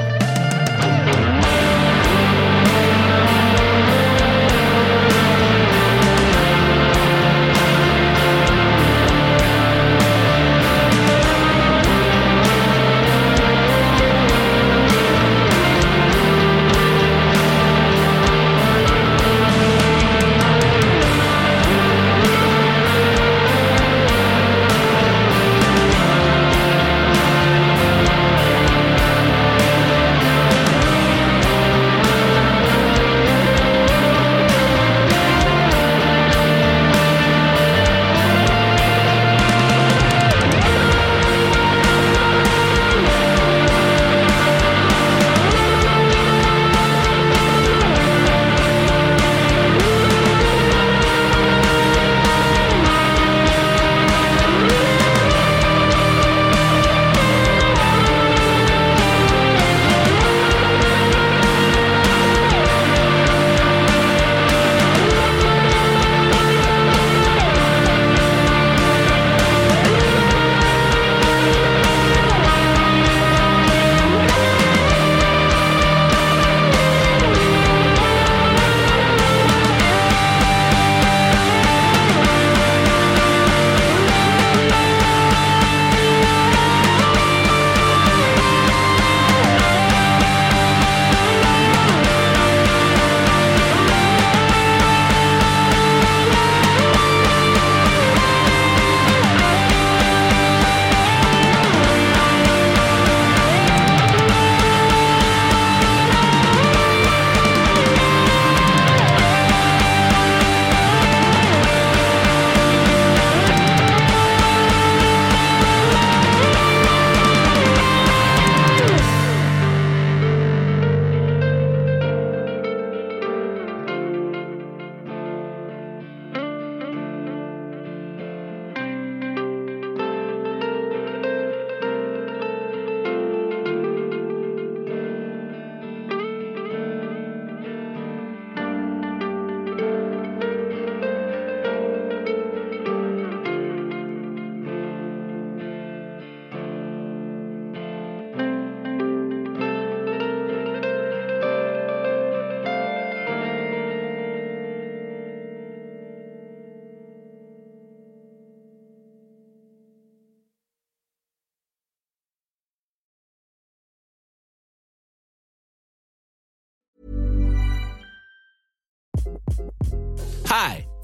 Hi,